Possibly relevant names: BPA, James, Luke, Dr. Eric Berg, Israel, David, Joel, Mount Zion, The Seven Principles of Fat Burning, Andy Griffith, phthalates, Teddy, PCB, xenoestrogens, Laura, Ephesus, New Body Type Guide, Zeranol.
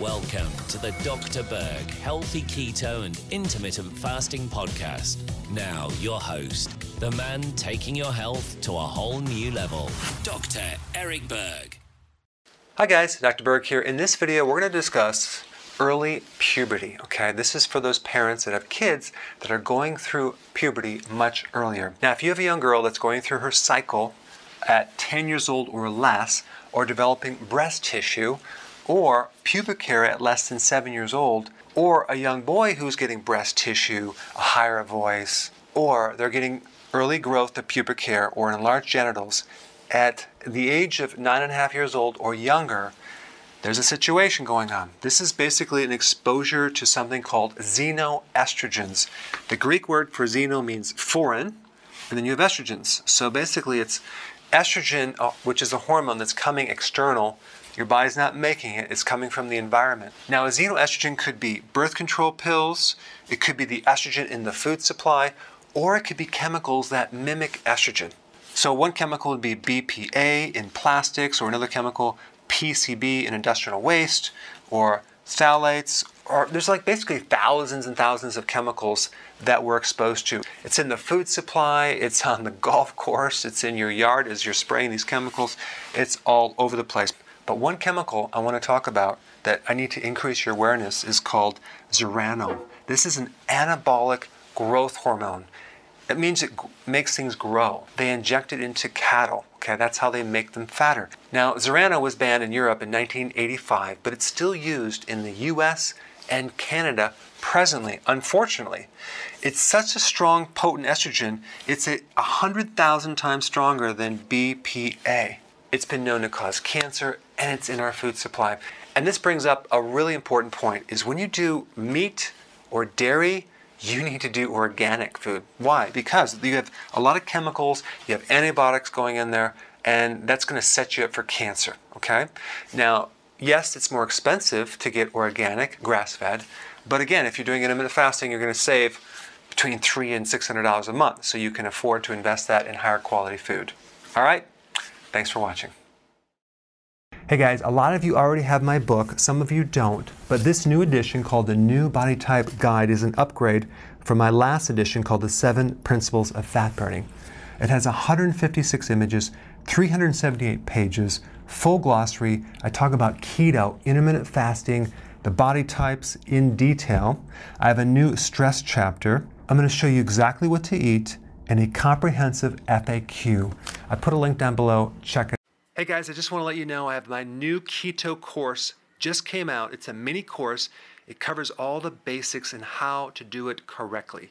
Welcome to the Dr. Berg Healthy Keto and Intermittent Fasting Podcast. Now your host, the man taking your health to a whole new level, Dr. Eric Berg. Hi guys, Dr. Berg here. In this video, we're going to discuss early puberty, okay? This is for those parents that have kids that are going through puberty much earlier. Now, if you have a young girl that's going through her cycle at 10 years old or less, or developing breast tissue, or pubic hair at less than 7 years old, or a young boy who's getting breast tissue, a higher voice, or they're getting early growth of pubic hair or enlarged genitals at the age of 9.5 years old or younger, there's a situation going on. This is basically an exposure to something called xenoestrogens. The Greek word for xeno means foreign, and then you have estrogens. So basically it's estrogen, which is a hormone that's coming external. Your body's not making it, it's coming from the environment. Now, a xenoestrogen could be birth control pills, it could be the estrogen in the food supply, or it could be chemicals that mimic estrogen. So one chemical would be BPA in plastics, or another chemical, PCB in industrial waste, or phthalates, or there's like basically thousands and thousands of chemicals that we're exposed to. It's in the food supply, it's on the golf course, it's in your yard as you're spraying these chemicals, it's all over the place. But one chemical I want to talk about that I need to increase your awareness is called Zeranol. This is an anabolic growth hormone. It means it makes things grow. They inject it into cattle. Okay, that's how they make them fatter. Now, Zeranol was banned in Europe in 1985, but it's still used in the US and Canada presently, unfortunately. It's such a strong, potent estrogen, it's 100,000 times stronger than BPA. It's been known to cause cancer, and it's in our food supply. And this brings up a really important point, is when you do meat or dairy, you need to do organic food. Why? Because you have a lot of chemicals, you have antibiotics going in there, and that's gonna set you up for cancer, okay? Now, yes, it's more expensive to get organic, grass-fed, but again, if you're doing intermittent fasting, you're gonna save between $300 and $600 a month, so you can afford to invest that in higher quality food, all right? Thanks for watching. Hey guys, a lot of you already have my book, some of you don't, but this new edition called the New Body Type Guide is an upgrade from my last edition called The Seven Principles of Fat Burning. It has 156 images, 378 pages, full glossary. I talk about keto, intermittent fasting, the body types in detail. I have a new stress chapter. I'm going to show you exactly what to eat, and a comprehensive FAQ. I put a link down below, check it. Hey guys, I just want to let you know I have my new keto course, just came out. It's a mini course. It covers all the basics and how to do it correctly.